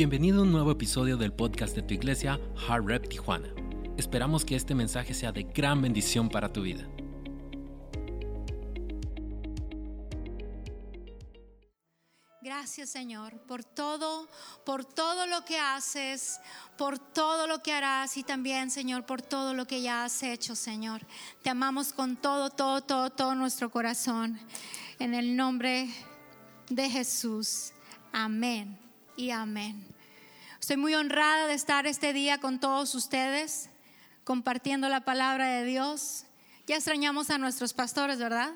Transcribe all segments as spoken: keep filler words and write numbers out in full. Bienvenido a un nuevo episodio del podcast de tu iglesia, Hard Rep Tijuana. Esperamos que este mensaje sea de gran bendición para tu vida. Gracias, Señor, por todo, por todo lo que haces, por todo lo que harás y también, Señor, por todo lo que ya has hecho, Señor. Te amamos con todo, todo, todo, todo nuestro corazón. En el nombre de Jesús. Amén y amén. Estoy muy honrada de estar este día con todos ustedes, compartiendo la palabra de Dios. Ya extrañamos a nuestros pastores, ¿verdad?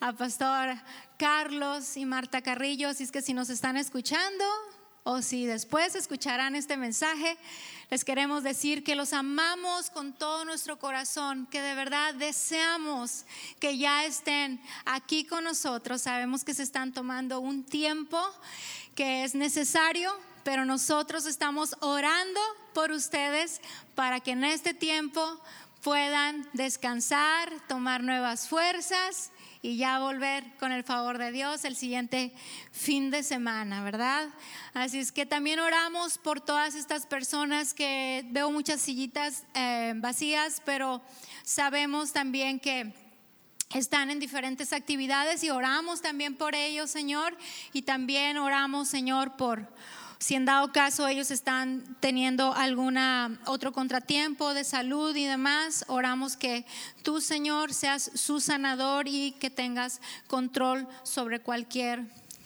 A Pastor Carlos y Marta Carrillo, así es que si nos están escuchando o si después escucharán este mensaje, les queremos decir que los amamos con todo nuestro corazón, que de verdad deseamos que ya estén aquí con nosotros. Sabemos que se están tomando un tiempo que es necesario, pero nosotros estamos orando por ustedes para que en este tiempo puedan descansar, tomar nuevas fuerzas y ya volver con el favor de Dios el siguiente fin de semana, ¿verdad? Así es que también oramos por todas estas personas que veo muchas sillitas eh, vacías, pero sabemos también que están en diferentes actividades y oramos también por ellos, Señor, y también oramos, Señor, por... Si en dado caso ellos están teniendo alguna otro contratiempo de salud y demás, oramos que tú, Señor, seas su sanador y que tengas control sobre cualquier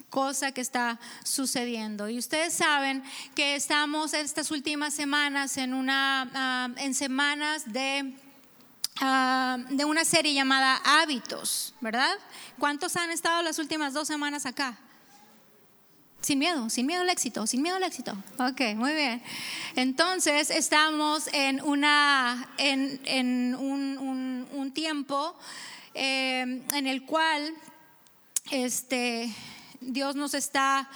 cosa que está sucediendo. Y ustedes saben que estamos estas últimas semanas en una uh, en semanas de uh, de una serie llamada Hábitos, ¿verdad? ¿Cuántos han estado las últimas dos semanas acá? Sin miedo, sin miedo al éxito, sin miedo al éxito. Ok, muy bien. Entonces estamos en una en, en un, un, un tiempo eh, en el cual este, Dios nos está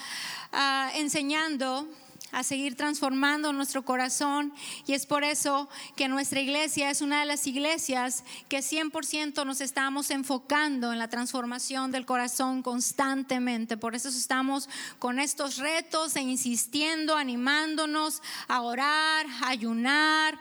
uh, enseñando a seguir transformando nuestro corazón, y es por eso que nuestra iglesia es una de las iglesias que cien por ciento nos estamos enfocando en la transformación del corazón constantemente. Por eso estamos con estos retos e insistiendo, animándonos a orar, a ayunar,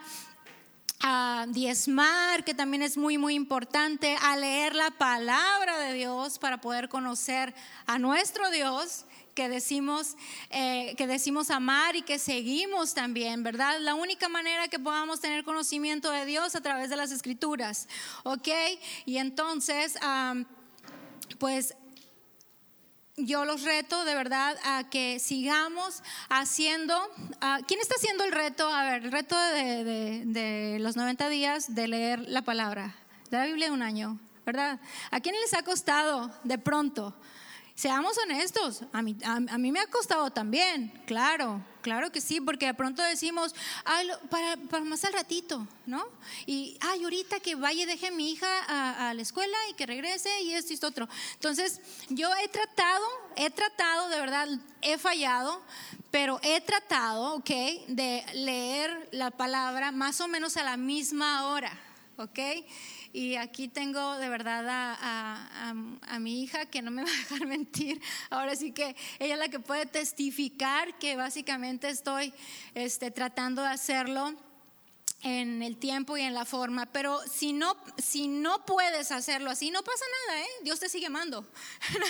a diezmar, que también es muy muy importante, a leer la palabra de Dios para poder conocer a nuestro Dios que decimos, eh, que decimos amar y que seguimos también, ¿verdad? La única manera que podamos tener conocimiento de Dios a través de las Escrituras, ¿ok? Y entonces, um, pues yo los reto de verdad a que sigamos haciendo, uh, ¿quién está haciendo el reto? A ver, el reto de, de, de los noventa días de leer la palabra, de la Biblia un año, ¿verdad? ¿A quién les ha costado de pronto? Seamos honestos, a mí, a, a mí me ha costado también, claro, claro que sí, porque de pronto decimos, ay, para, para más al ratito, ¿no? Y, ay, ahorita que vaya y deje a mi hija a, a la escuela y que regrese y esto y esto otro. Entonces, yo he tratado, he tratado, de verdad, he fallado, pero he tratado, ok, de leer la palabra más o menos a la misma hora, ok. Y aquí tengo de verdad a, a, a, a mi hija, que no me va a dejar mentir. Ahora sí que ella es la que puede testificar que básicamente estoy este, tratando de hacerlo en el tiempo y en la forma. Pero si no, si no puedes hacerlo así, no pasa nada, ¿eh? Dios te sigue amando.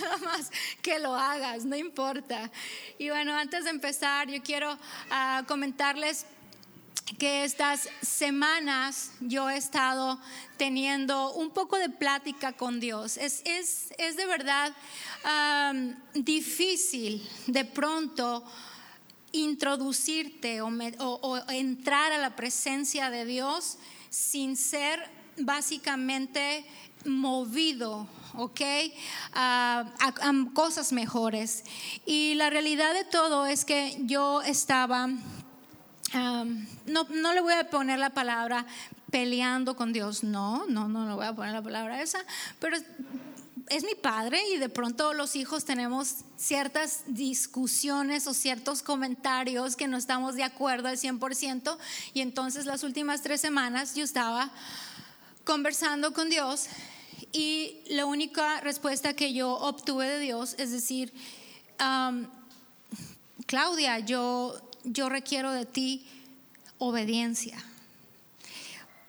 Nada más que lo hagas, no importa. Y bueno, antes de empezar, yo quiero uh, comentarles que estas semanas yo he estado teniendo un poco de plática con Dios. Es, es, es de verdad um, difícil de pronto introducirte o, me, o, o entrar a la presencia de Dios sin ser básicamente movido, ok, uh, a, a cosas mejores. Y la realidad de todo es que yo estaba... Um, no, no le voy a poner la palabra peleando con Dios, no, no, no le voy a poner la palabra esa, pero es, es mi padre y de pronto los hijos tenemos ciertas discusiones o ciertos comentarios que no estamos de acuerdo al cien por ciento, y entonces las últimas tres semanas yo estaba conversando con Dios y la única respuesta que yo obtuve de Dios es decir, um, Claudia, yo, yo requiero de ti obediencia.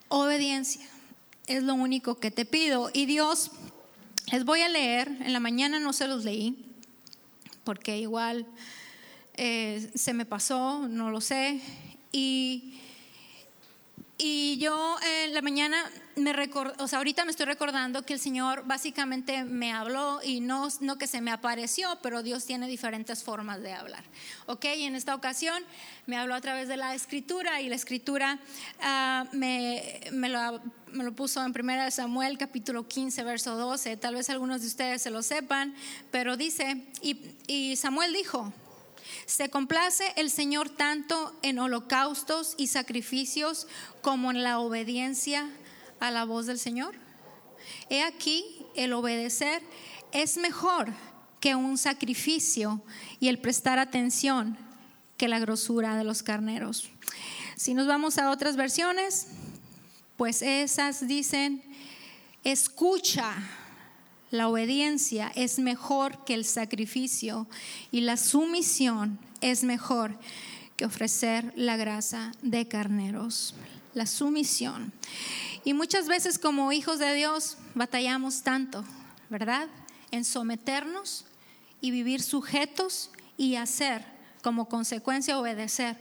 Obediencia es lo único que te pido. Y Dios, les voy a leer, en la mañana no se los leí, porque igual eh, se me pasó, no lo sé. Y, y yo en eh, la mañana, me record, o sea, ahorita me estoy recordando que el Señor básicamente me habló, y no, no que se me apareció, pero Dios tiene diferentes formas de hablar. Ok, y en esta ocasión me habló a través de la escritura, y la escritura uh, me, me lo me lo puso en primera de Samuel capítulo quince verso doce. Tal vez algunos de ustedes se lo sepan, pero dice: y, y Samuel dijo: se complace el Señor tanto en holocaustos y sacrificios como en la obediencia a la voz del Señor. He aquí, el obedecer es mejor que un sacrificio, y el prestar atención que la grosura de los carneros. Si nos vamos a otras versiones, pues esas dicen: escucha, la obediencia es mejor que el sacrificio, y la sumisión es mejor que ofrecer la grasa de carneros. La sumisión. Y muchas veces, como hijos de Dios, batallamos tanto, ¿verdad?, en someternos y vivir sujetos, y hacer como consecuencia obedecer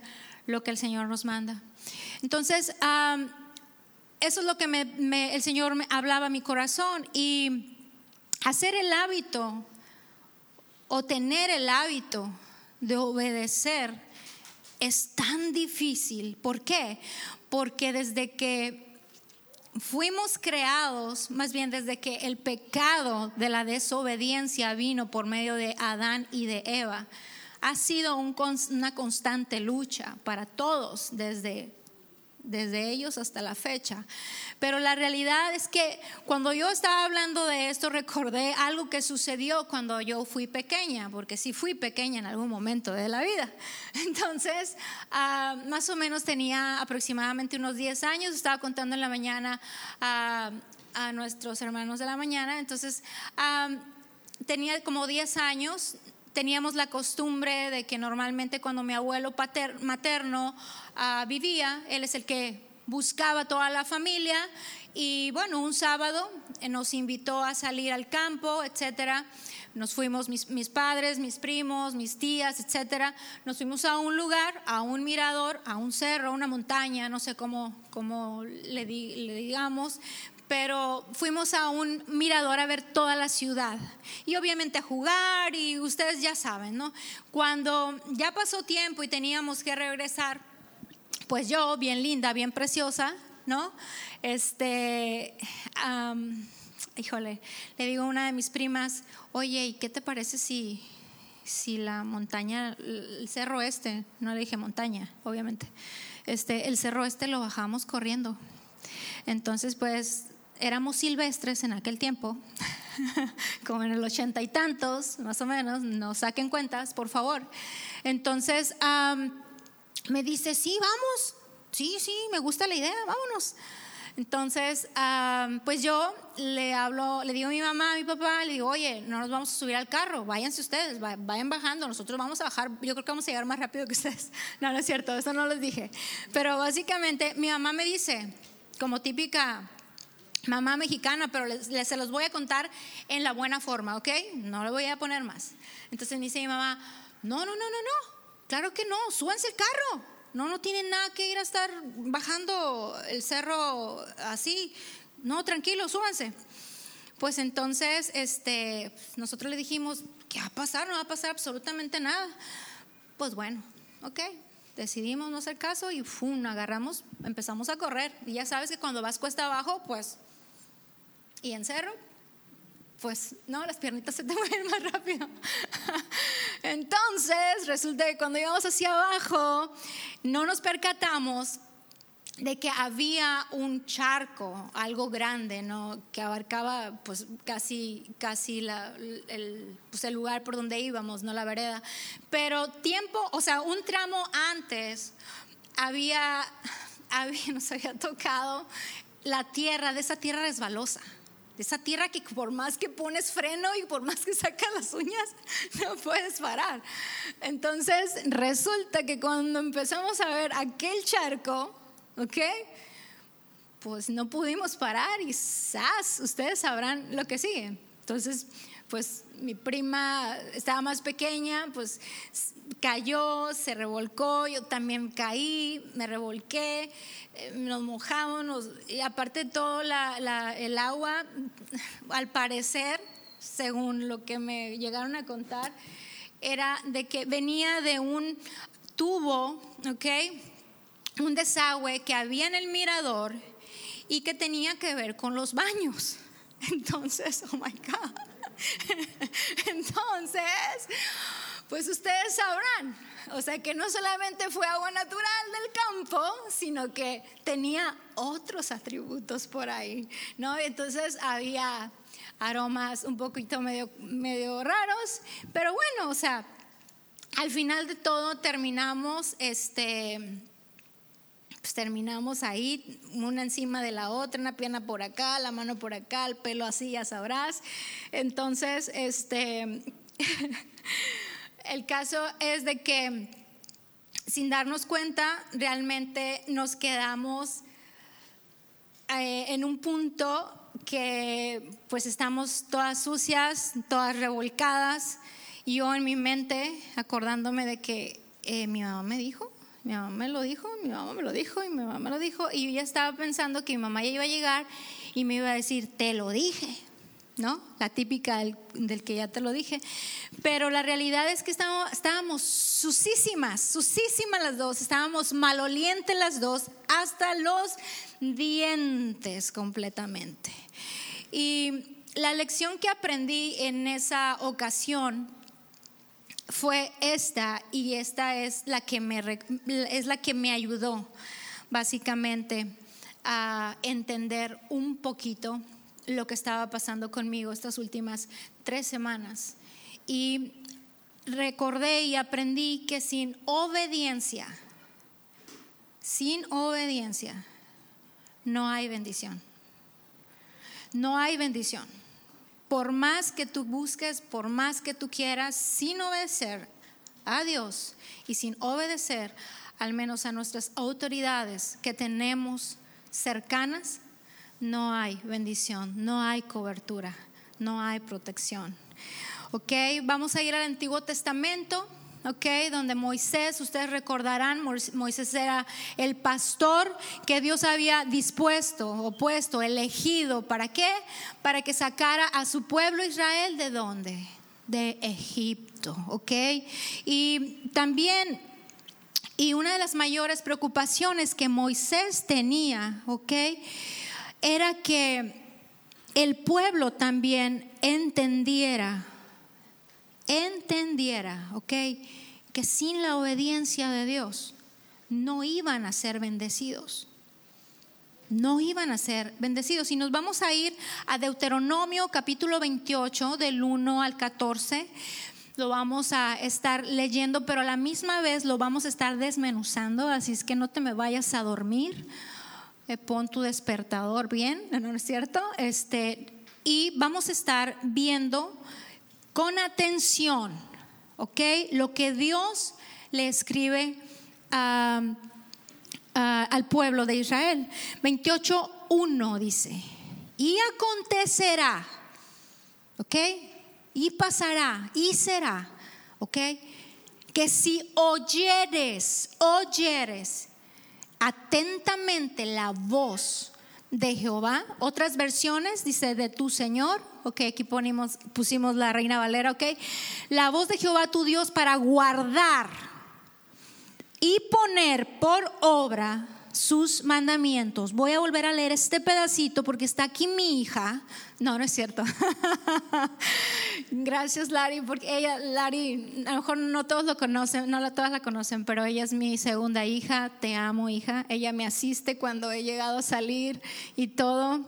lo que el Señor nos manda. Entonces, um, eso es lo que me, me, el Señor me hablaba a mi corazón. Y hacer el hábito, o tener el hábito de obedecer, es tan difícil. ¿Por qué? Porque desde que fuimos creados, más bien desde que el pecado de la desobediencia vino por medio de Adán y de Eva, ha sido un, una constante lucha para todos desde desde ellos hasta la fecha. Pero la realidad es que cuando yo estaba hablando de esto, recordé algo que sucedió cuando yo fui pequeña, porque sí fui pequeña en algún momento de la vida. Entonces, uh, más o menos tenía aproximadamente unos diez años. Estaba contando en la mañana uh, a nuestros hermanos de la mañana. Entonces, um, tenía como diez años. Teníamos la costumbre de que normalmente cuando mi abuelo pater, materno uh, vivía, él es el que buscaba toda la familia, y bueno, un sábado nos invitó a salir al campo, etcétera. Nos fuimos mis, mis padres, mis primos, mis tías, etcétera. Nos fuimos a un lugar, a un mirador, a un cerro, a una montaña, no sé cómo, cómo le, di, le digamos, pero fuimos a un mirador a ver toda la ciudad, y obviamente a jugar, y ustedes ya saben, ¿no? Cuando ya pasó tiempo y teníamos que regresar, pues yo, bien linda, bien preciosa, ¿no? Este, um, híjole, le digo a una de mis primas: oye, ¿y qué te parece si, si la montaña, el cerro este, no le dije montaña, obviamente, este, el cerro este lo bajamos corriendo? Entonces, pues, éramos silvestres en aquel tiempo, como en el ochenta y tantos, más o menos, no saquen cuentas, por favor. Entonces, um, me dice: sí, vamos, sí, sí, me gusta la idea, vámonos. Entonces, um, pues yo le hablo, le digo a mi mamá, a mi papá, le digo: oye, no nos vamos a subir al carro, váyanse ustedes, vayan bajando, nosotros vamos a bajar, yo creo que vamos a llegar más rápido que ustedes. No, no es cierto, eso no les dije. Pero básicamente mi mamá me dice, como típica mamá mexicana, pero les, les, se los voy a contar en la buena forma, ¿ok? No le voy a poner más. Entonces me dice mi mamá: no, no, no, no, no, claro que no, súbanse el carro. No, no tienen nada que ir a estar bajando el cerro así. No, tranquilo, súbanse. Pues entonces este, nosotros le dijimos: ¿qué va a pasar? No va a pasar absolutamente nada. Pues bueno, ok. Decidimos no hacer caso y ¡fum!, agarramos, empezamos a correr. Y ya sabes que cuando vas cuesta abajo, pues, y en cerro, pues, no, las piernitas se te mueven más rápido. Entonces, resulta que cuando íbamos hacia abajo, no nos percatamos de que había un charco, algo grande, ¿no?, que abarcaba pues casi, casi la, el, pues, el lugar por donde íbamos, no la vereda. Pero tiempo, o sea, un tramo antes había, había nos había tocado la tierra, de esa tierra resbalosa. de esa tierra que por más que pones freno y por más que sacas las uñas, no puedes parar. Entonces resulta que cuando empezamos a ver aquel charco, ¿ok?, pues no pudimos parar y ¡zas! Ustedes sabrán lo que sigue. Entonces, pues mi prima estaba más pequeña, pues cayó, se revolcó, yo también caí, me revolqué, nos mojamos, nos, y aparte de todo la, la, el agua, al parecer, según lo que me llegaron a contar, era de que venía de un tubo, ¿okay?, un desagüe que había en el mirador y que tenía que ver con los baños. Entonces, oh my God. Entonces, pues ustedes sabrán, o sea que no solamente fue agua natural del campo, sino que tenía otros atributos por ahí, ¿no? Entonces había aromas un poquito medio, medio raros, pero bueno, o sea, al final de todo terminamos, este... Pues terminamos ahí, una encima de la otra, una pierna por acá, la mano por acá, el pelo así, ya sabrás. Entonces, este, el caso es de que sin darnos cuenta, realmente nos quedamos eh, en un punto que pues estamos todas sucias, todas revolcadas. Y yo en mi mente acordándome de que eh, mi mamá me dijo, Mi mamá me lo dijo, mi mamá me lo dijo y mi mamá me lo dijo. Y yo ya estaba pensando que mi mamá ya iba a llegar y me iba a decir, te lo dije, ¿no? La típica del, del que ya te lo dije. Pero la realidad es que estábamos, estábamos sucísimas, sucísimas las dos. Estábamos malolientes las dos, hasta los dientes completamente. Y la lección que aprendí en esa ocasión fue esta, y esta es la que me, es la que me ayudó básicamente a entender un poquito lo que estaba pasando conmigo estas últimas tres semanas. Y recordé y aprendí que sin obediencia, sin obediencia, no hay bendición. No hay bendición. Por más que tú busques, por más que tú quieras, sin obedecer a Dios y sin obedecer al menos a nuestras autoridades que tenemos cercanas, no hay bendición, no hay cobertura, no hay protección. Ok, vamos a ir al Antiguo Testamento, ok, donde Moisés, ustedes recordarán, Moisés era el pastor que Dios había dispuesto, o puesto, elegido, ¿para qué? Para que sacara a su pueblo Israel, ¿de dónde? De Egipto, ok. Y también, y una de las mayores preocupaciones que Moisés tenía, ok, era que el pueblo también entendiera entendiera, ok, que sin la obediencia de Dios no iban a ser bendecidos, no iban a ser bendecidos. Y nos vamos a ir a Deuteronomio capítulo veintiocho del uno al catorce, lo vamos a estar leyendo, pero a la misma vez lo vamos a estar desmenuzando, así es que no te me vayas a dormir, pon tu despertador bien, ¿no es cierto? Este, y vamos a estar viendo con atención, ok, lo que Dios le escribe a, a, al pueblo de Israel. veintiocho uno dice, y acontecerá, ok, y pasará, y será, ok, que si oyeres, oyeres atentamente la voz de Jehová. Otras versiones dice de tu Señor, ok, aquí ponimos, pusimos la Reina Valera, ok, la voz de Jehová tu Dios para guardar y poner por obra sus mandamientos. Voy a volver a leer este pedacito porque está aquí mi hija. No, no es cierto. Gracias, Lari, porque ella, Lari, a lo mejor no todos lo conocen, no todas la conocen, pero ella es mi segunda hija. Te amo, hija. Ella me asiste cuando he llegado a salir y todo.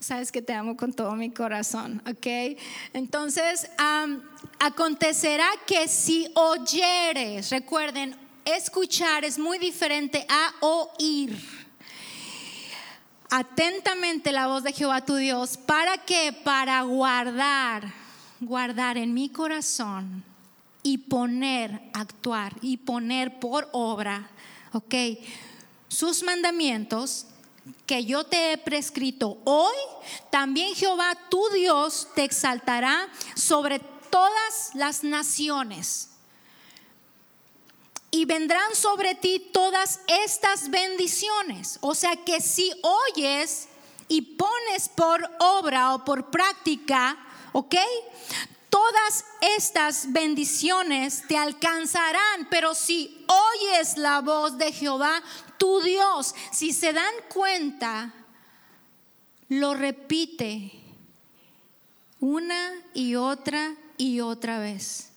Sabes que te amo con todo mi corazón, ok. Entonces, um, acontecerá que si oyeres, recuerden, escuchar es muy diferente a oír. atentamente la voz de Jehová tu Dios. ¿Para qué? Para guardar, guardar en mi corazón y poner, actuar y poner por obra, ok, sus mandamientos que yo te he prescrito hoy. También Jehová tu Dios te exaltará sobre todas las naciones, y vendrán sobre ti todas estas bendiciones. O sea que si oyes y pones por obra o por práctica, ok, todas estas bendiciones te alcanzarán. Pero si oyes la voz de Jehová tu Dios, si se dan cuenta, lo repite una y otra y otra vez.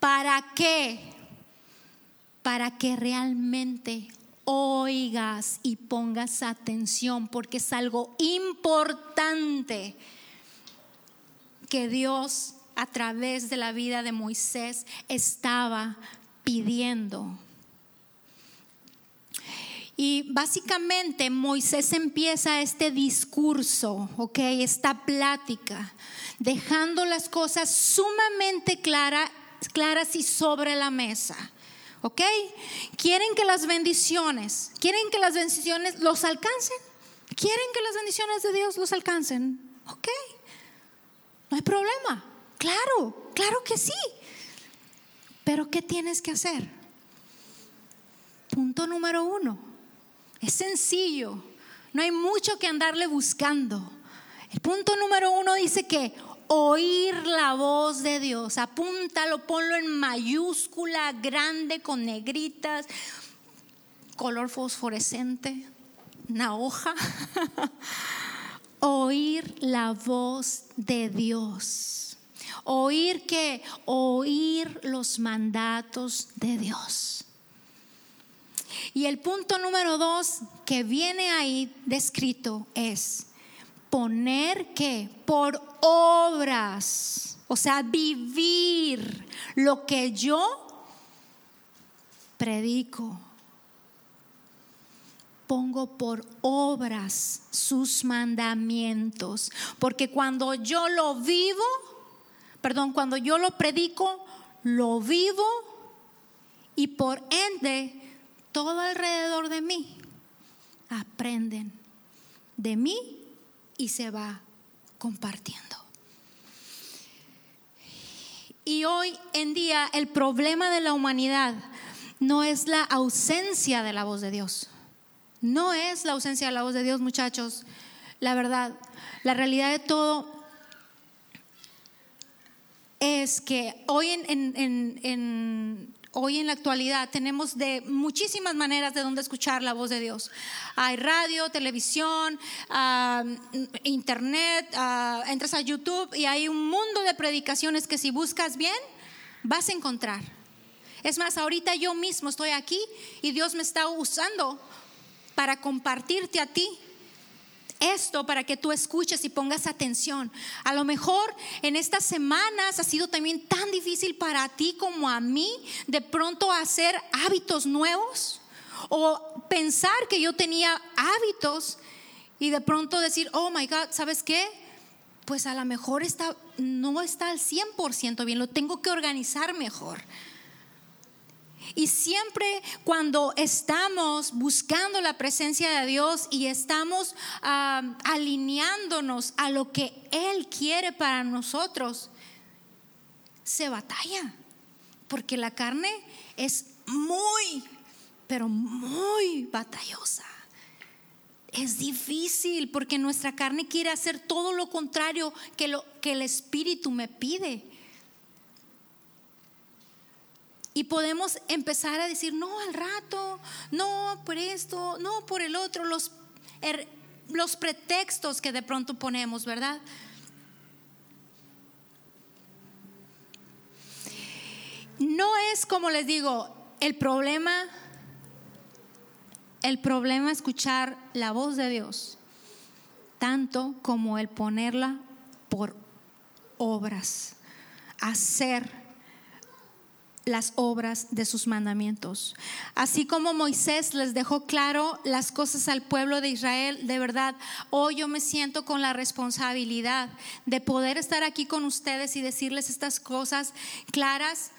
¿Para qué? Para que realmente oigas y pongas atención, porque es algo importante que Dios a través de la vida de Moisés estaba pidiendo. Y básicamente Moisés empieza este discurso, ok, esta plática, dejando las cosas sumamente clara, claras y sobre la mesa, ok. Quieren que las bendiciones, quieren que las bendiciones los alcancen, quieren que las bendiciones de Dios los alcancen, ok, no hay problema. Claro, claro que sí. Pero ¿qué tienes que hacer? Punto número uno. Es sencillo. No hay mucho que andarle buscando. El punto número uno dice que oír la voz de Dios. Apúntalo, ponlo en mayúscula, grande, con negritas, color fosforescente, una hoja. Oír la voz de Dios. Oír que oír los mandatos de Dios. Y el punto número dos que viene ahí descrito es poner que por obras, o sea, vivir lo que yo predico. Pongo por obras sus mandamientos, porque cuando yo lo vivo, Perdón, cuando yo lo predico, lo vivo, y por ende todo alrededor de mí aprenden de mí y se va compartiendo. Y hoy en día el problema de la humanidad no es la ausencia de la voz de Dios. No es la ausencia de la voz de Dios, muchachos. La verdad, la realidad de todo es que hoy en, en, en, en, hoy en la actualidad tenemos de muchísimas maneras de donde escuchar la voz de Dios. Hay radio, televisión, uh, internet, uh, entras a YouTube y hay un mundo de predicaciones que si buscas bien vas a encontrar. Es más, ahorita yo mismo estoy aquí y Dios me está usando para compartirte a ti esto, para que tú escuches y pongas atención. A lo mejor en estas semanas ha sido también tan difícil para ti como a mí de pronto hacer hábitos nuevos, o pensar que yo tenía hábitos y de pronto decir, oh my God, ¿sabes qué? Pues a lo mejor está, no está al cien por ciento bien, lo tengo que organizar mejor. Y siempre cuando estamos buscando la presencia de Dios y estamos uh, alineándonos a lo que Él quiere para nosotros, se batalla, porque la carne es muy, pero muy batallosa. Es difícil porque nuestra carne quiere hacer todo lo contrario que lo que el Espíritu me pide. Y podemos empezar a decir, no al rato, no por esto, no por el otro, los, er, los pretextos que de pronto ponemos, ¿verdad? No es, como les digo, el problema, el problema escuchar la voz de Dios, tanto como el ponerla por obras, hacer las obras de sus mandamientos. Así como Moisés les dejó claro las cosas al pueblo de Israel, de verdad, hoy yo me siento con la responsabilidad de poder estar aquí con ustedes y decirles estas cosas claras,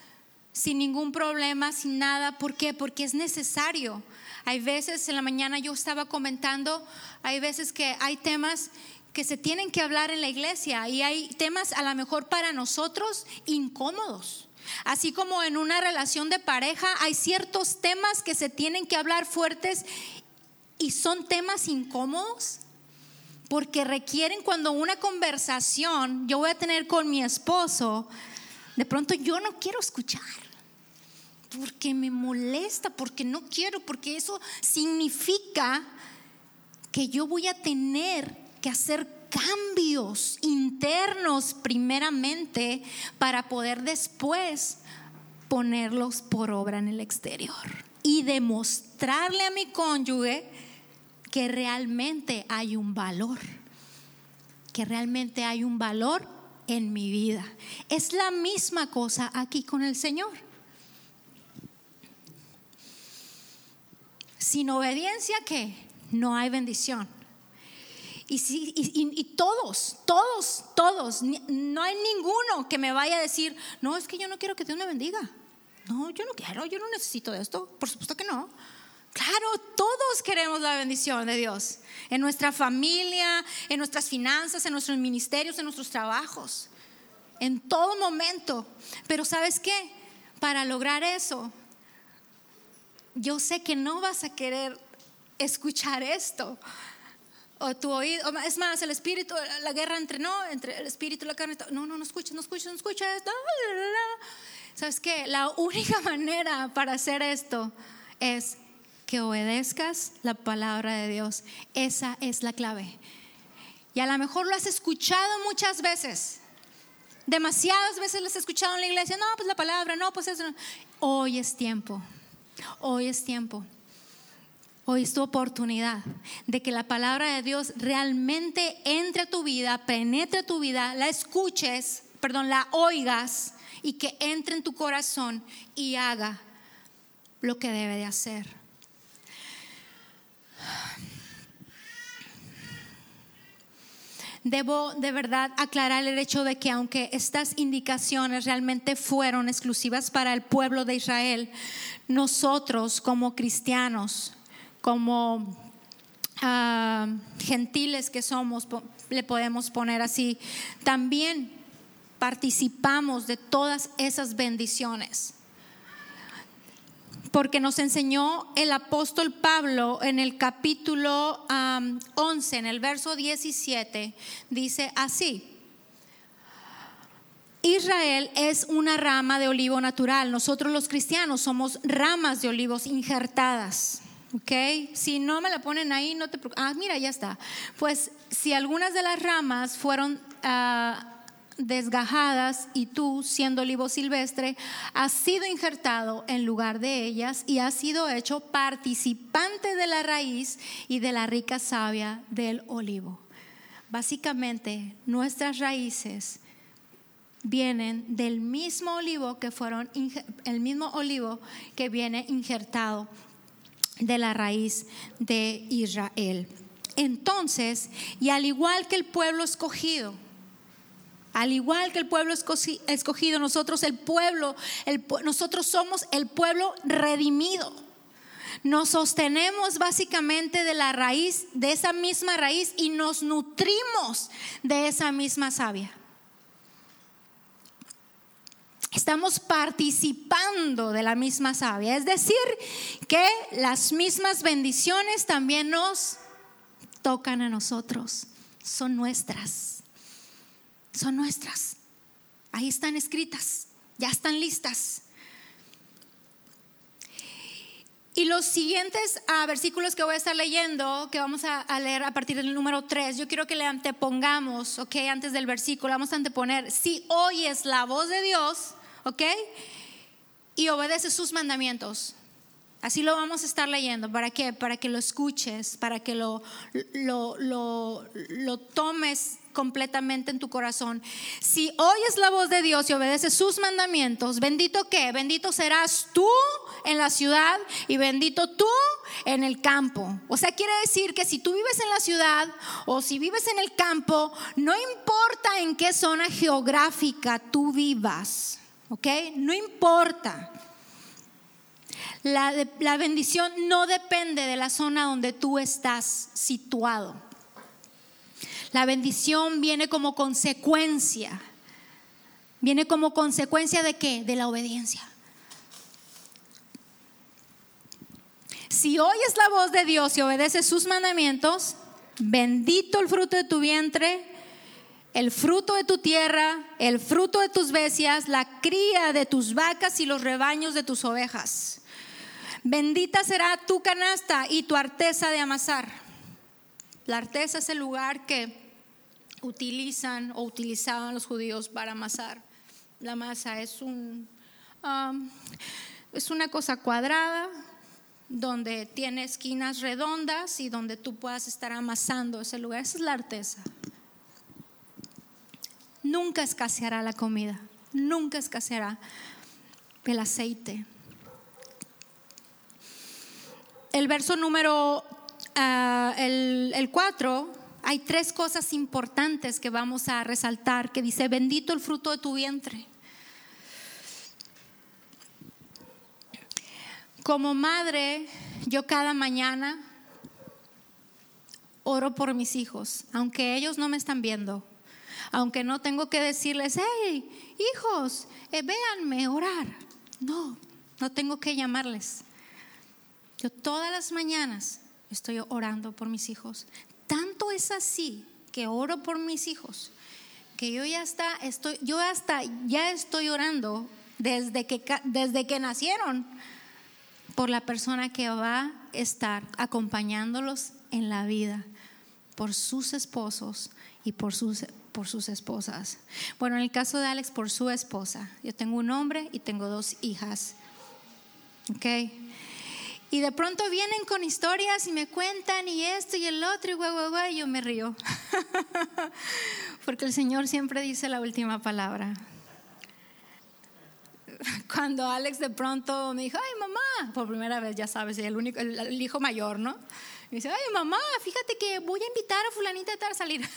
sin ningún problema, sin nada. ¿Por qué? Porque es necesario. Hay veces en la mañana yo estaba comentando, hay veces que hay temas que se tienen que hablar en la iglesia y hay temas a lo mejor para nosotros incómodos. Así como en una relación de pareja hay ciertos temas que se tienen que hablar fuertes y son temas incómodos porque requieren, cuando una conversación yo voy a tener con mi esposo, de pronto yo no quiero escuchar porque me molesta, porque no quiero, porque eso significa que yo voy a tener que hacer cambios internos primeramente para poder después ponerlos por obra en el exterior y demostrarle a mi cónyuge que realmente hay un valor, que realmente hay un valor en mi vida. Es la misma cosa aquí con el Señor. Sin obediencia, ¿qué? No hay bendición. Y, si, y, y, y todos, todos, todos, no hay ninguno que me vaya a decir, no, es que yo no quiero que Dios me bendiga. No, yo no quiero, yo no necesito de esto. Por supuesto que no. Claro, todos queremos la bendición de Dios en nuestra familia, en nuestras finanzas, en nuestros ministerios, en nuestros trabajos, en todo momento. Pero ¿sabes qué? Para lograr eso, yo sé que no vas a querer escuchar esto. O tu oído, es más, el espíritu, la guerra entre no, entre el espíritu y la carne. No, no, no escuches, no escuches, no escuches. ¿Sabes qué? La única manera para hacer esto es que obedezcas la palabra de Dios. Esa es la clave. Y a lo mejor lo has escuchado muchas veces, demasiadas veces lo has escuchado en la iglesia. No, pues la palabra, no, pues eso. Hoy es tiempo, hoy es tiempo. Hoy es tu oportunidad de que la palabra de Dios realmente entre a tu vida, penetre tu vida, la escuches, perdón, la oigas y que entre en tu corazón y haga lo que debe de hacer. Debo de verdad aclarar el hecho de que aunque estas indicaciones realmente fueron exclusivas para el pueblo de Israel, nosotros como cristianos, como uh, gentiles que somos, le podemos poner así, también participamos de todas esas bendiciones. Porque nos enseñó el apóstol Pablo en el capítulo um, once, en el verso diecisiete, dice así: Israel es una rama de olivo natural, nosotros los cristianos somos ramas de olivos injertadas. Okay. Si no me la ponen ahí, no te preocupes. Ah, mira, ya está. Pues si algunas de las ramas fueron uh, desgajadas y tú, siendo olivo silvestre, has sido injertado en lugar de ellas y has sido hecho participante de la raíz y de la rica savia del olivo. Básicamente, nuestras raíces vienen del mismo olivo que fueron, el mismo olivo que viene injertado de la raíz de Israel. Entonces, y al igual que el pueblo escogido, al igual que el pueblo escogido, nosotros el pueblo, el, nosotros somos el pueblo redimido. Nos sostenemos básicamente de la raíz, de esa misma raíz, y nos nutrimos de esa misma savia. Estamos participando de la misma savia, es decir, que las mismas bendiciones también nos tocan a nosotros, son nuestras, son nuestras, ahí están escritas, ya están listas. Y los siguientes ah, versículos que voy a estar leyendo, que vamos a, a leer a partir del número tres, yo quiero que le antepongamos, ok, antes del versículo, vamos a anteponer: si oyes la voz de Dios, ok, y obedeces sus mandamientos. Así lo vamos a estar leyendo. ¿Para qué? Para que lo escuches, para que lo, lo, lo, lo tomes completamente en tu corazón. Si oyes la voz de Dios y obedeces sus mandamientos, bendito ¿qué? Bendito serás tú en la ciudad y bendito tú en el campo. O sea, quiere decir que si tú vives en la ciudad o si vives en el campo, no importa en qué zona geográfica tú vivas, ¿ok? No importa. La, de, la bendición no depende de la zona donde tú estás situado. La bendición viene como consecuencia. ¿Viene como consecuencia de qué? De la obediencia. Si oyes la voz de Dios y obedeces sus mandamientos, bendito el fruto de tu vientre, el fruto de tu tierra, el fruto de tus bestias, la cría de tus vacas y los rebaños de tus ovejas. Bendita será tu canasta y tu arteza de amasar. La arteza es el lugar que utilizan o utilizaban los judíos para amasar. La masa es un um, es una cosa cuadrada donde tiene esquinas redondas y donde tú puedas estar amasando ese lugar. Esa es la arteza. Nunca escaseará la comida, nunca escaseará el aceite. El verso número uh, el cuatro, hay tres cosas importantes que vamos a resaltar, que dice, bendito el fruto de tu vientre. Como madre, yo cada mañana oro por mis hijos, aunque ellos no me están viendo, aunque no tengo que decirles, hey, hijos, eh, véanme orar. No, no tengo que llamarles. Yo todas las mañanas estoy orando por mis hijos. Tanto es así que oro por mis hijos que yo ya hasta estoy, yo hasta ya estoy orando desde que, desde que nacieron por la persona que va a estar acompañándolos en la vida, por sus esposos y por sus, por sus esposas. Bueno, en el caso de Alex, por su esposa. Yo tengo un hombre y tengo dos hijas. Ok. Y de pronto vienen con historias y me cuentan y esto y el otro y guau, guau, guau, y yo me río. Porque el Señor siempre dice la última palabra. Cuando Alex de pronto me dijo, ay mamá, por primera vez, ya sabes, el, único, el, el hijo mayor, ¿no? Me dice, ay mamá, fíjate que voy a invitar a fulanita de tal a salir.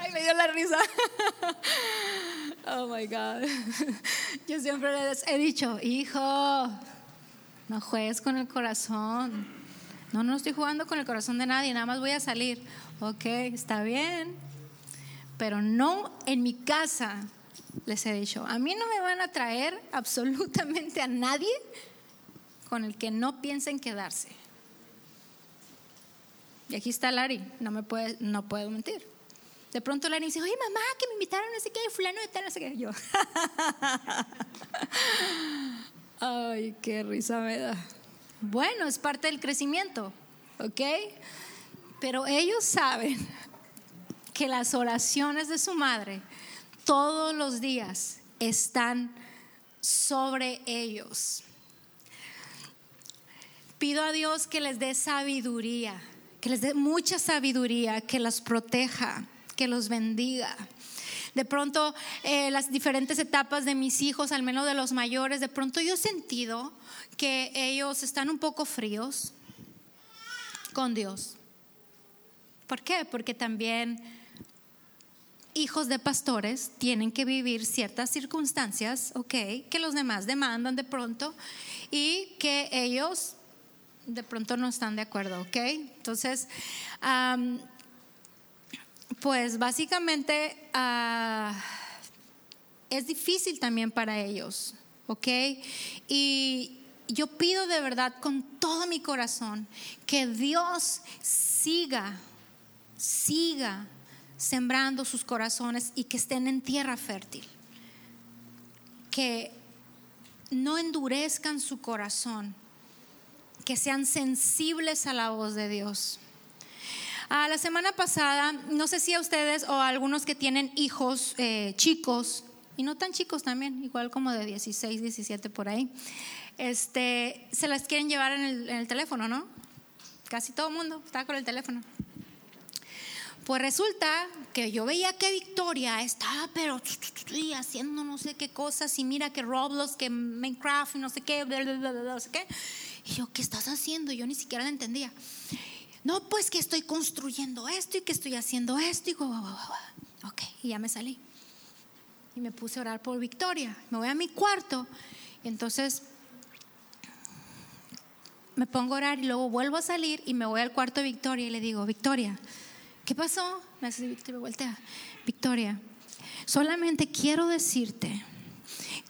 Ay, me dio la risa. Oh my God. Yo siempre les he dicho, hijo, no juegues con el corazón. No, no estoy jugando con el corazón de nadie, nada más voy a salir. Ok, está bien. Pero no en mi casa, les he dicho, a mí no me van a traer absolutamente a nadie con el que no piensen quedarse. Y aquí está Larry, no me puede, no puedo mentir. De pronto Larry dice, oye mamá, que me invitaron no sé qué, fulano de tal, no sé qué. Yo, ay, qué risa me da. Bueno, es parte del crecimiento, ¿ok? Pero ellos saben que las oraciones de su madre todos los días están sobre ellos. Pido a Dios que les dé sabiduría, que les dé mucha sabiduría, que los proteja, que los bendiga. De pronto eh, las diferentes etapas de mis hijos, al menos de los mayores, de pronto yo he sentido que ellos están un poco fríos con Dios. ¿Por qué? Porque también hijos de pastores tienen que vivir ciertas circunstancias, okay, que los demás demandan de pronto y que ellos de pronto no están de acuerdo, okay. Entonces, um, pues básicamente uh, es difícil también para ellos, okay. Y yo pido de verdad con todo mi corazón que Dios siga siga sembrando sus corazones y que estén en tierra fértil, que no endurezcan su corazón, que sean sensibles a la voz de Dios. Ah, la semana pasada, no sé si a ustedes o a algunos que tienen hijos eh, chicos y no tan chicos también, igual como de dieciséis, diecisiete por ahí, este, se las quieren llevar en el, en el teléfono, ¿no? Casi todo el mundo está con el teléfono. Pues resulta que yo veía que Victoria estaba pero haciendo no sé qué cosas, y mira que Roblox, que Minecraft, no sé qué, bla, bla, bla, bla, no sé qué. Y yo, ¿qué estás haciendo? Yo ni siquiera la entendía. No, pues que estoy construyendo esto y que estoy haciendo esto. Y go, go, go, go. Ok, y ya me salí. Y me puse a orar por Victoria. Me voy a mi cuarto. Y entonces me pongo a orar y luego vuelvo a salir y me voy al cuarto de Victoria y le digo, Victoria, ¿qué pasó? Me hace Victoria, me voltea. Victoria, solamente quiero decirte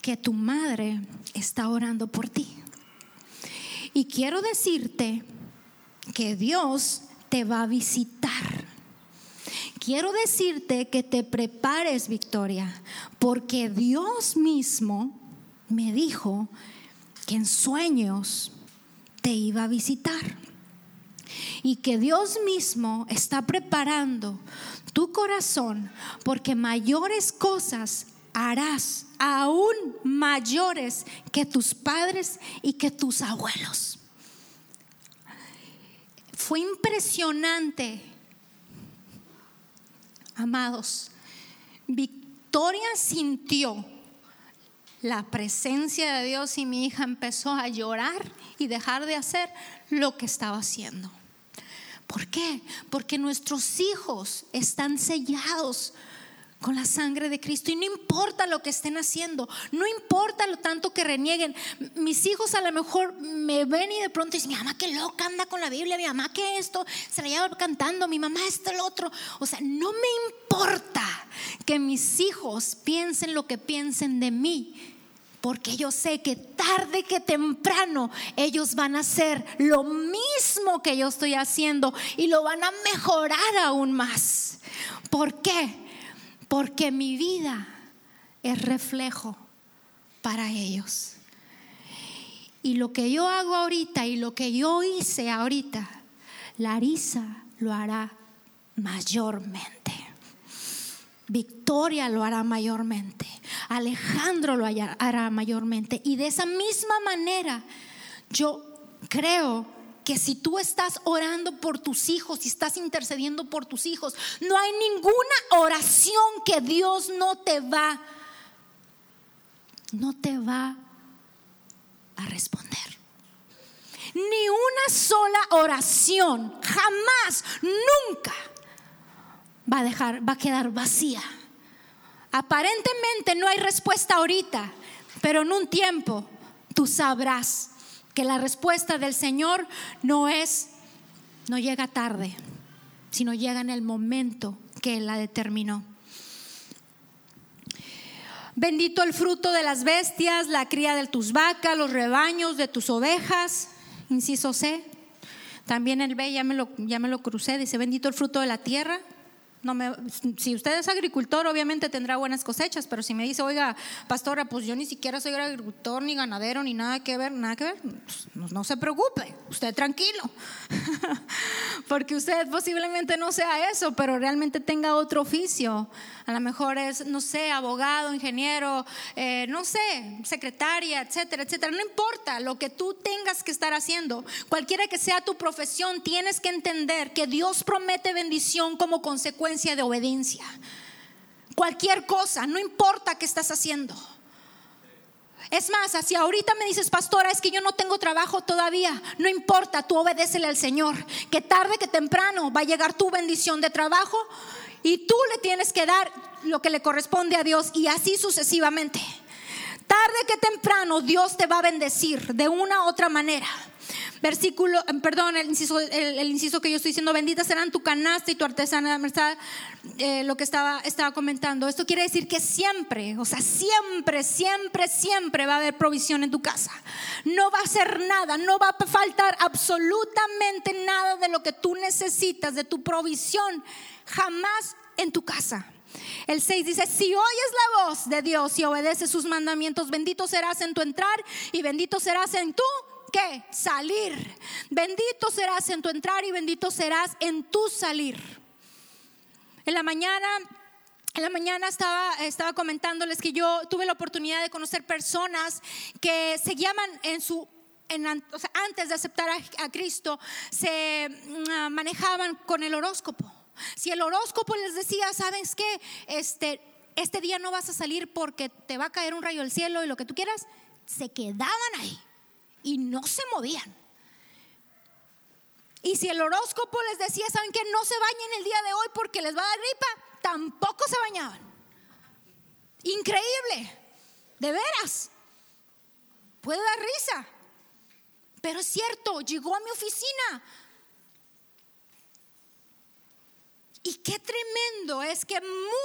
que tu madre está orando por ti. Y quiero decirte que Dios te va a visitar. Quiero decirte que te prepares, Victoria, porque Dios mismo me dijo que en sueños te iba a visitar. Y que Dios mismo está preparando tu corazón, porque mayores cosas harás, aún mayores que tus padres y que tus abuelos. Fue impresionante, amados. Victoria sintió la presencia de Dios y mi hija empezó a llorar y dejar de hacer lo que estaba haciendo. ¿Por qué? Porque nuestros hijos están sellados con la sangre de Cristo y no importa lo que estén haciendo, no importa lo tanto que renieguen. Mis hijos a lo mejor me ven y de pronto dicen, mi mamá qué loca anda con la Biblia, mi mamá qué esto, se la lleva cantando, mi mamá esto, el otro. O sea, no me importa que mis hijos piensen lo que piensen de mí, porque yo sé que tarde que temprano ellos van a hacer lo mismo que yo estoy haciendo y lo van a mejorar aún más. ¿Por qué? Porque mi vida es reflejo para ellos. Y lo que yo hago ahorita y lo que yo hice ahorita, Larisa lo hará mayormente. Victoria lo hará mayormente. Alejandro lo hará mayormente. Y de esa misma manera, yo creo que si tú estás orando por tus hijos y si estás intercediendo por tus hijos, no hay ninguna oración que Dios no te va no te va a responder. Ni una sola oración, jamás, nunca va a dejar, va a quedar vacía. Aparentemente no hay respuesta ahorita, pero en un tiempo tú sabrás que la respuesta del Señor no es, no llega tarde, sino llega en el momento que Él la determinó. Bendito el fruto de las bestias, la cría de tus vacas, los rebaños de tus ovejas. Inciso C. También el B ya me lo, ya me lo crucé. Dice, bendito el fruto de la tierra. No me, si usted es agricultor, obviamente tendrá buenas cosechas, pero si me dice, oiga, pastora, pues yo ni siquiera soy agricultor, ni ganadero, ni nada que ver, nada que ver, pues no, no se preocupe, usted tranquilo, porque usted posiblemente no sea eso, pero realmente tenga otro oficio. A lo mejor es, no sé, abogado, ingeniero, eh, no sé, secretaria, etcétera, etcétera. No importa lo que tú tengas que estar haciendo, cualquiera que sea tu profesión, tienes que entender que Dios promete bendición como consecuencia de obediencia. Cualquier cosa, no importa qué estás haciendo. Es más, si ahorita me dices, pastora, es que yo no tengo trabajo todavía, no importa, tú obedécele al Señor, que tarde que temprano va a llegar tu bendición de trabajo y tú le tienes que dar lo que le corresponde a Dios, y así sucesivamente. Tarde que temprano Dios te va a bendecir de una u otra manera. Versículo, perdón, el inciso, el, el inciso que yo estoy diciendo, benditas serán tu canasta y tu artesana, eh, lo que estaba, estaba comentando. Esto quiere decir que siempre, o sea, siempre, siempre, siempre va a haber provisión en tu casa. No va a ser nada, no va a faltar absolutamente nada de lo que tú necesitas, de tu provisión, jamás en tu casa. El seis dice, si oyes la voz de Dios y obedeces sus mandamientos, bendito serás en tu entrar y bendito serás en tu ¿qué? Salir. Bendito serás en tu entrar y bendito serás en tu salir. En la mañana En la mañana estaba, estaba comentándoles que yo tuve la oportunidad de conocer personas que se guiaban en su... En, o sea, antes de aceptar a, a Cristo, se uh, manejaban con el horóscopo. Si el horóscopo les decía, ¿sabes qué? Este, este día no vas a salir porque te va a caer un rayo del cielo y lo que tú quieras, se quedaban ahí y no se movían. Y si el horóscopo les decía, ¿saben qué? No se bañen el día de hoy porque les va a dar gripa, tampoco se bañaban. Increíble, de veras. Puede dar risa, pero es cierto, llegó a mi oficina. Y qué tremendo es que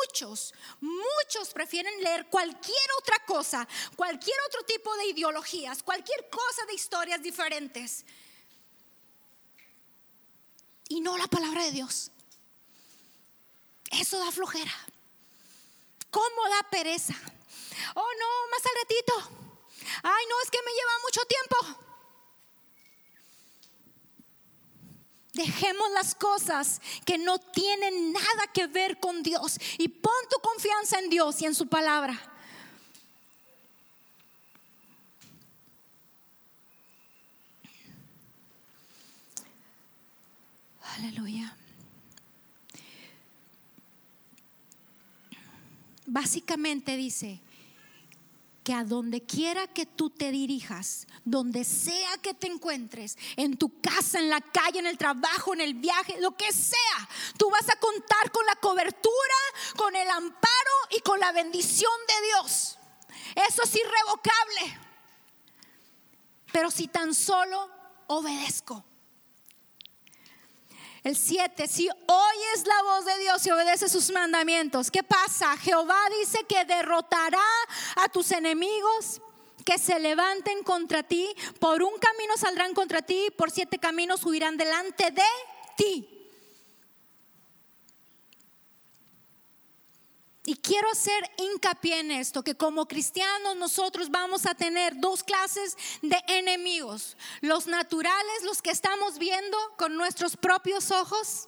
muchos, muchos prefieren leer cualquier otra cosa, cualquier otro tipo de ideologías, cualquier cosa de historias diferentes, y no la palabra de Dios. Eso da flojera. ¿Cómo da pereza? Oh no, más al ratito. Ay no, es que me lleva mucho tiempo. Dejemos las cosas que no tienen nada que ver con Dios y pon tu confianza en Dios y en su palabra. Aleluya. Básicamente dice que a donde quiera que tú te dirijas, donde sea que te encuentres, en tu casa, en la calle, en el trabajo, en el viaje, lo que sea, tú vas a contar con la cobertura, con el amparo y con la bendición de Dios. Eso es irrevocable. Pero si tan solo obedezco. El siete, si oyes la voz de Dios y obedeces sus mandamientos, ¿qué pasa? Jehová dice que derrotará a tus enemigos que se levanten contra ti. Por un camino saldrán contra ti, por siete caminos huirán delante de ti. Y quiero hacer hincapié en esto, que como cristianos nosotros vamos a tener dos clases de enemigos. Los naturales, los que estamos viendo con nuestros propios ojos,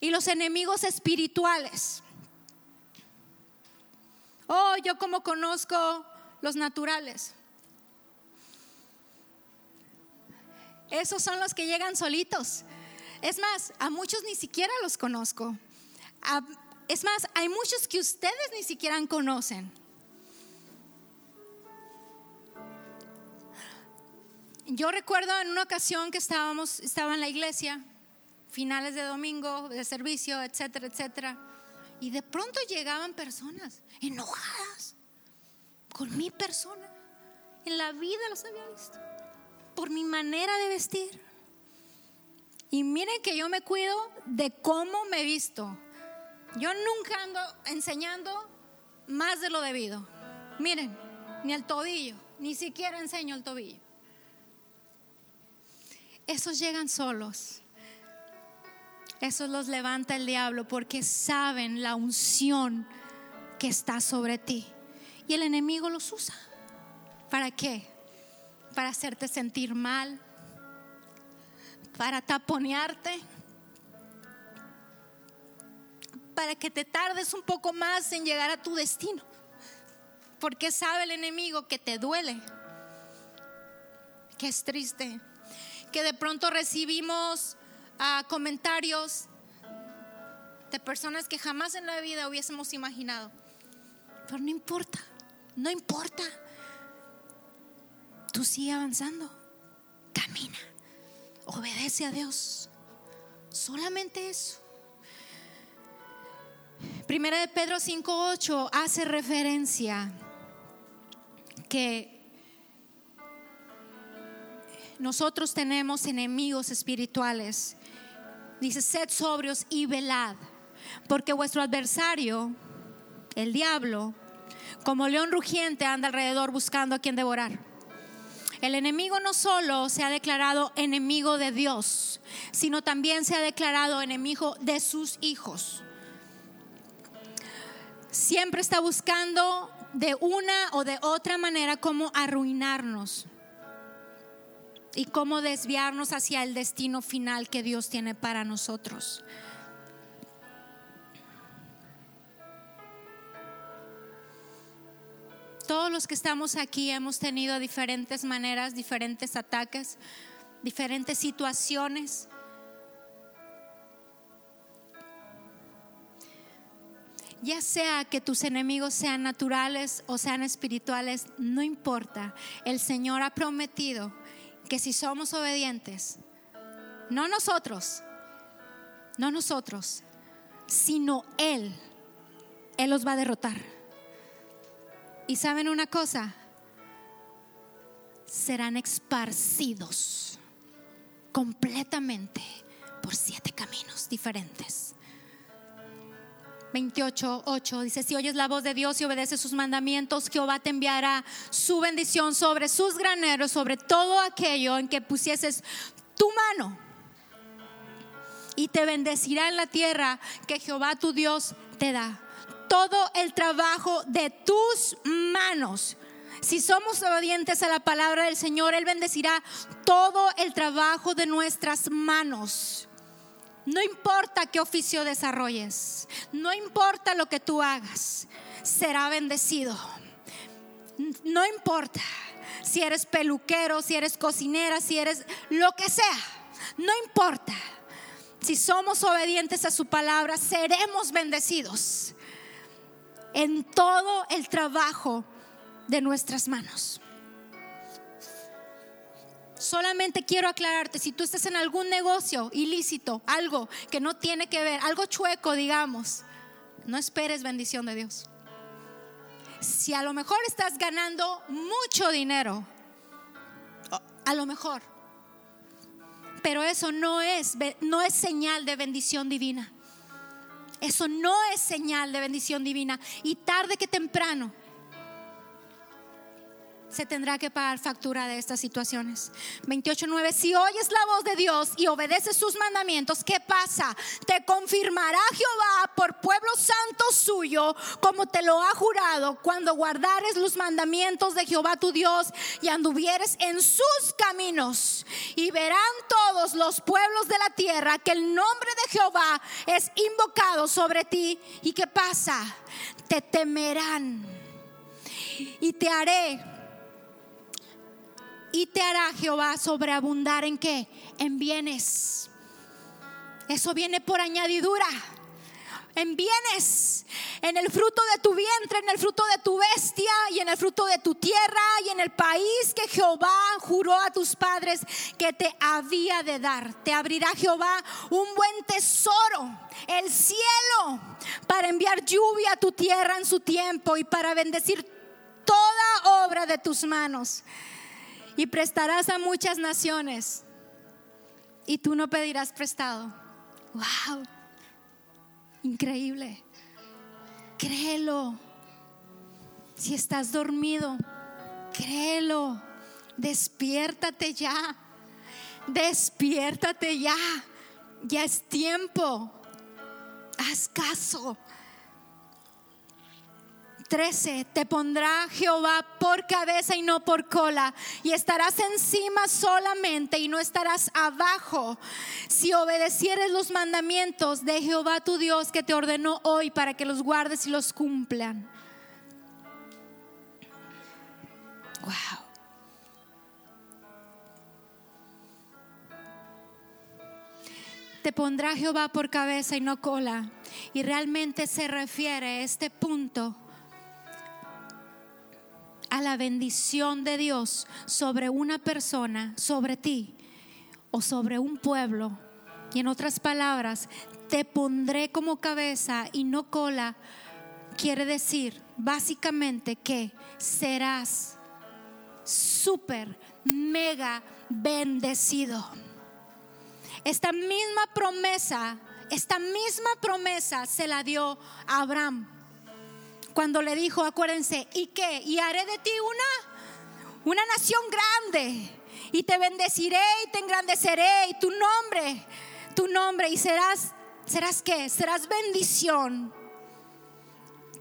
y los enemigos espirituales. Oh, yo como conozco los naturales. Esos son los que llegan solitos. Es más, a muchos ni siquiera los conozco. A Es más, hay muchos que ustedes ni siquiera conocen. Yo recuerdo en una ocasión que estábamos, estaba en la iglesia, finales de domingo, de servicio, etcétera, etcétera. Y de pronto llegaban personas enojadas con mi persona. En la vida los había visto. Por mi manera de vestir. Y miren que yo me cuido de cómo me visto. Yo nunca ando enseñando más de lo debido. Miren, ni el tobillo, ni siquiera enseño el tobillo. Esos llegan solos. Esos los levanta el diablo porque saben la unción que está sobre ti. Y el enemigo los usa. ¿Para qué? Para hacerte sentir mal, para taponearte, para que te tardes un poco más en llegar a tu destino, porque sabe el enemigo que te duele, que es triste, que de pronto recibimos uh, comentarios de personas que jamás en la vida hubiésemos imaginado, pero no importa, no importa, tú sigue avanzando, camina, obedece a Dios, solamente eso. Primera de Pedro cinco ocho hace referencia que nosotros tenemos enemigos espirituales. Dice: sed sobrios y velad, porque vuestro adversario, el diablo, como león rugiente anda alrededor buscando a quien devorar. El enemigo no solo se ha declarado enemigo de Dios, sino también se ha declarado enemigo de sus hijos. Siempre está buscando de una o de otra manera cómo arruinarnos y cómo desviarnos hacia el destino final que Dios tiene para nosotros. todos los que estamos aquí hemos tenido diferentes maneras, diferentes ataques, diferentes situaciones. Ya sea que tus enemigos sean naturales o sean espirituales, no importa. El Señor ha prometido que si somos obedientes, no nosotros, no nosotros, sino Él, Él los va a derrotar. Y saben una cosa, serán esparcidos completamente por siete caminos diferentes. veintiocho ocho dice: si oyes la voz de Dios y obedeces sus mandamientos, Jehová te enviará su bendición sobre sus graneros, sobre todo aquello en que pusieses tu mano, y te bendecirá en la tierra que Jehová tu Dios te da. Todo el trabajo de tus manos. Si somos obedientes a la palabra del Señor, Él bendecirá todo el trabajo de nuestras manos. No importa qué oficio desarrolles, no importa lo que tú hagas, será bendecido. No importa si eres peluquero, si eres cocinera, si eres lo que sea, no importa. Si somos obedientes a su palabra, seremos bendecidos en todo el trabajo de nuestras manos. Solamente quiero aclararte, si tú estás en algún negocio ilícito, algo que no tiene que ver, algo chueco, digamos, no esperes bendición de Dios. Si a lo mejor estás ganando mucho dinero, a lo mejor, pero eso no es, no es señal de bendición divina. Eso no es señal de bendición divina. Y tarde que temprano se tendrá que pagar factura de estas situaciones. veintiocho nueve Si oyes la voz de Dios y obedeces sus mandamientos, ¿qué pasa? Te confirmará Jehová por pueblo santo suyo, como te lo ha jurado, cuando guardares los mandamientos de Jehová tu Dios y anduvieres en sus caminos. Y verán todos los pueblos de la tierra que el nombre de Jehová es invocado sobre ti. ¿Y qué pasa? Te temerán. Y te haré Y te hará Jehová sobreabundar en qué? En bienes. Eso viene por añadidura. En bienes, en el fruto de tu vientre, en el fruto de tu bestia, y en el fruto de tu tierra, y en el país que Jehová juró a tus padres que te había de dar. Te abrirá Jehová un buen tesoro, el cielo, para enviar lluvia a tu tierra en su tiempo, y para bendecir toda obra de tus manos. Y prestarás a muchas naciones, y tú no pedirás prestado. Wow, increíble. Créelo. Si estás dormido, créelo. Despiértate ya. Despiértate ya. Ya es tiempo. Haz caso. trece Te pondrá Jehová por cabeza y no por cola, y estarás encima solamente y no estarás abajo, si obedecieres los mandamientos de Jehová tu Dios que te ordenó hoy, para que los guardes y los cumplan. Wow. Te pondrá Jehová por cabeza y no cola, y realmente se refiere a este punto a la bendición de Dios sobre una persona, sobre ti o sobre un pueblo. Y en otras palabras, te pondré como cabeza y no cola, quiere decir básicamente que serás súper mega bendecido. Esta misma promesa, esta misma promesa se la dio a Abraham, cuando le dijo, acuérdense, ¿y qué? Y haré de ti una, una nación grande, y te bendeciré y te engrandeceré, y tu nombre, tu nombre, y serás, ¿serás qué? Serás bendición.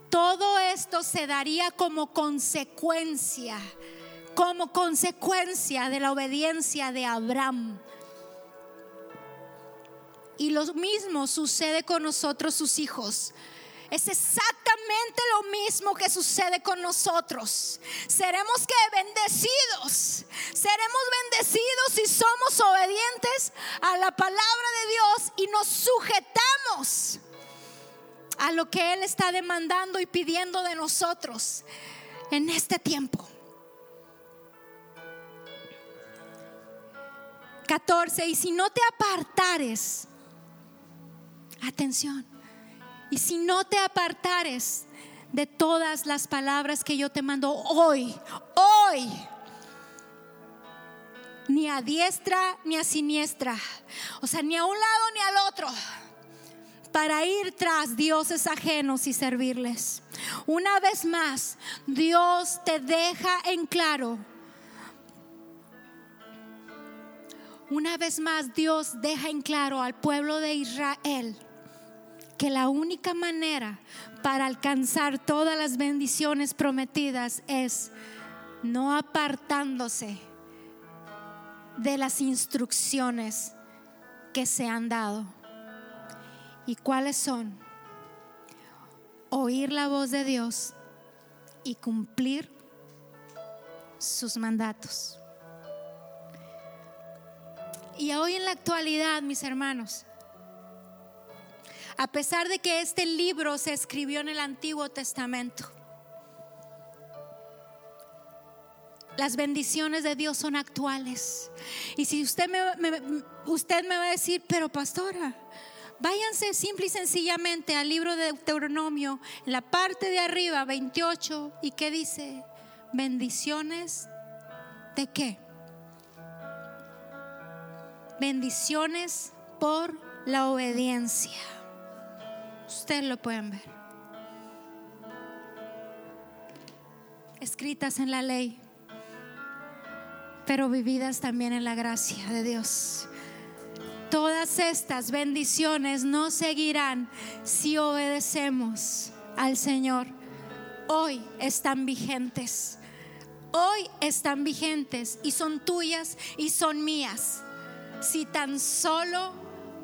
Todo esto se daría como consecuencia, como consecuencia de la obediencia de Abraham. Y lo mismo sucede con nosotros, sus hijos. Es exactamente lo mismo que sucede con nosotros. Seremos que bendecidos, seremos bendecidos si somos obedientes a la palabra de Dios y nos sujetamos a lo que Él está demandando y pidiendo de nosotros en este tiempo. catorce. Y si no te apartares, atención, y si no te apartares de todas las palabras que yo te mando hoy, hoy, ni a diestra ni a siniestra, o sea, ni a un lado ni al otro, para ir tras dioses ajenos y servirles. Una vez más, Dios te deja en claro. Una vez más, Dios deja en claro al pueblo de Israel que la única manera para alcanzar todas las bendiciones prometidas es no apartándose de las instrucciones que se han dado. ¿Y cuáles son? Oír la voz de Dios y cumplir sus mandatos. Y hoy en la actualidad, mis hermanos, a pesar de que este libro se escribió en el Antiguo Testamento, las bendiciones de Dios son actuales. Y si usted me, me, usted me va a decir, pero pastora, váyanse simple y sencillamente al libro de Deuteronomio, en la parte de arriba, veintiocho, ¿y qué dice? Bendiciones de qué? Bendiciones por la obediencia. Ustedes lo pueden ver, escritas en la ley, pero vividas también en la gracia de Dios. Todas estas bendiciones nos seguirán si obedecemos al Señor. Hoy están vigentes, hoy están vigentes y son tuyas y son mías. Si tan solo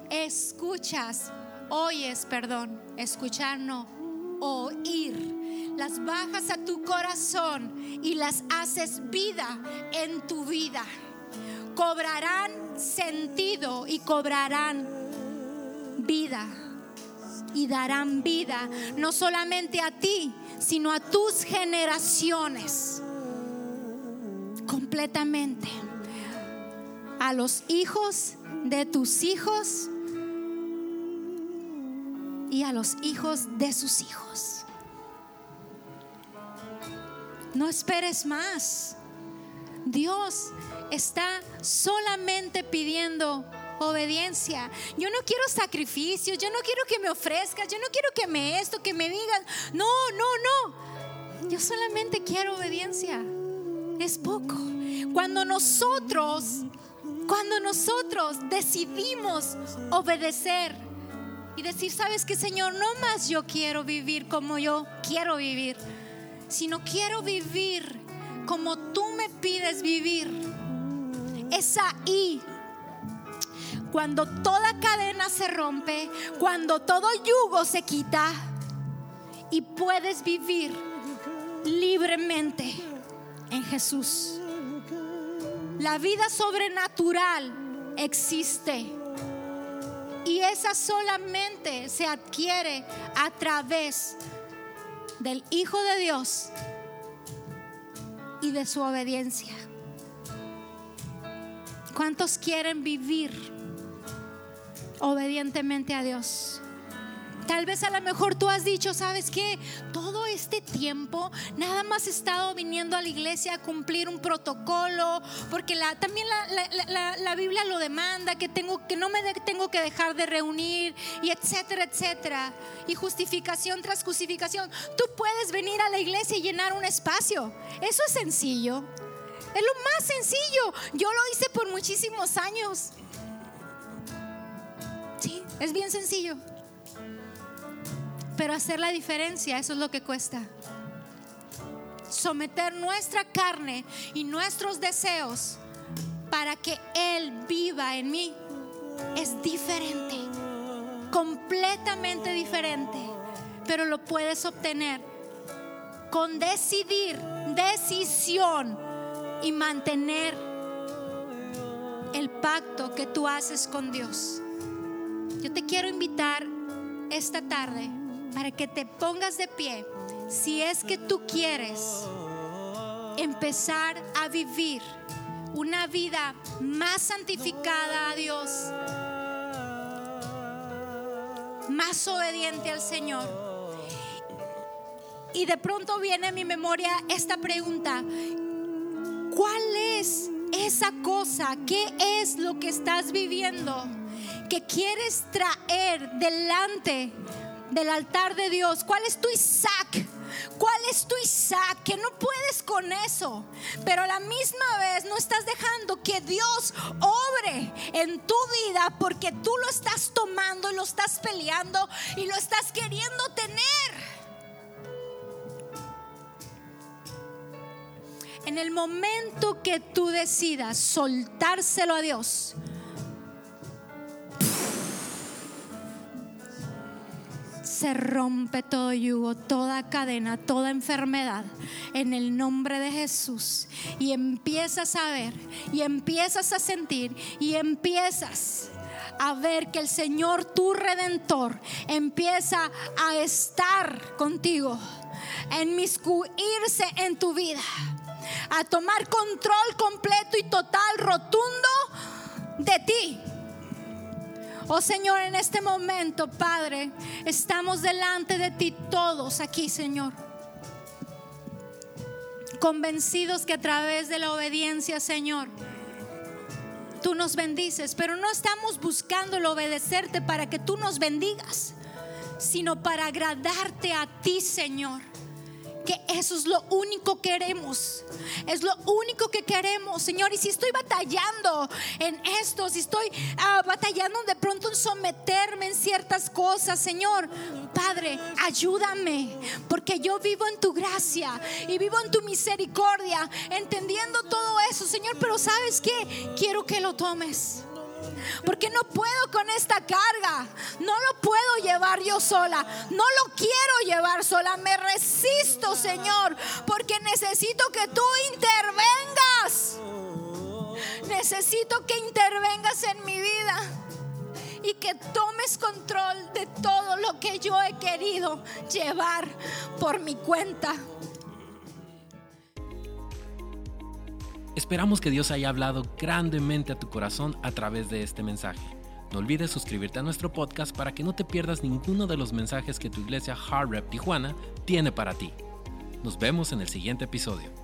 escuchas, oyes, perdón, escuchar no, oír, las bajas a tu corazón y las haces vida en tu vida. Cobrarán sentido y cobrarán vida y darán vida no solamente a ti, sino a tus generaciones completamente, a los hijos de tus hijos y a los hijos de sus hijos. No esperes más. Dios está solamente pidiendo obediencia. Yo no quiero sacrificios, yo no quiero que me ofrezcas, yo no quiero que me esto, que me digas. No, no, no. Yo solamente quiero obediencia. Es poco. Cuando nosotros, cuando nosotros decidimos obedecer y decir, ¿sabes qué, Señor? No más yo quiero vivir como yo quiero vivir, sino quiero vivir como tú me pides vivir. Es ahí cuando toda cadena se rompe, cuando todo yugo se quita y puedes vivir libremente en Jesús. La vida sobrenatural existe y esa solamente se adquiere a través del Hijo de Dios y de su obediencia. ¿Cuántos quieren vivir obedientemente a Dios? Tal vez a lo mejor tú has dicho, ¿sabes qué? Todo este tiempo nada más he estado viniendo a la iglesia a cumplir un protocolo, porque la, también la, la, la, la Biblia lo demanda, que, tengo, que no me de, tengo que dejar de reunir, y etcétera, etcétera. Y justificación tras justificación. Tú puedes venir a la iglesia y llenar un espacio. Eso es sencillo. Es lo más sencillo. Yo lo hice por muchísimos años. Sí, es bien sencillo. Pero hacer la diferencia, eso es lo que cuesta. Someter nuestra carne y nuestros deseos para que Él viva en mí es diferente, completamente diferente. pero lo puedes obtener con decidir, decisión y mantener el pacto que tú haces con Dios. Yo te quiero invitar esta tarde para que te pongas de pie si es que tú quieres empezar a vivir una vida más santificada a Dios, más obediente al Señor. Y de pronto viene a mi memoria esta pregunta: ¿cuál es esa cosa? ¿Qué es lo que estás viviendo que quieres traer delante del altar de Dios? ¿Cuál es tu Isaac? ¿Cuál es tu Isaac? Que no puedes con eso, pero a la misma vez no estás dejando que Dios obre en tu vida, porque tú lo estás tomando y lo estás peleando y lo estás queriendo tener. En el momento que tú decidas soltárselo a Dios, se rompe todo yugo, toda cadena, toda enfermedad en el nombre de Jesús. Y empiezas a ver, y empiezas a sentir, y empiezas a ver que el Señor, tu Redentor, empieza a estar contigo, a inmiscuirse en tu vida, a tomar control completo y total, rotundo de ti. Oh Señor, en este momento, Padre, estamos delante de ti todos aquí, Señor, convencidos que a través de la obediencia, Señor, tú nos bendices. Pero no estamos buscando el obedecerte para que tú nos bendigas, sino para agradarte a ti, Señor, que eso es lo único que queremos, es lo único que queremos, Señor. Y si estoy batallando en esto, si estoy ah, batallando de pronto en someterme en ciertas cosas, Señor, Padre, ayúdame, porque yo vivo en tu gracia y vivo en tu misericordia, entendiendo todo eso, Señor. Pero ¿sabes qué? Quiero que lo tomes, porque no puedo con esta carga, no lo puedo llevar yo sola, no lo quiero llevar sola. Me resisto, Señor, porque necesito que tú intervengas, necesito que intervengas en mi vida y que tomes control de todo lo que yo he querido llevar por mi cuenta. Esperamos que Dios haya hablado grandemente a tu corazón a través de este mensaje. No olvides suscribirte a nuestro podcast para que no te pierdas ninguno de los mensajes que tu iglesia Hard Rep Tijuana tiene para ti. Nos vemos en el siguiente episodio.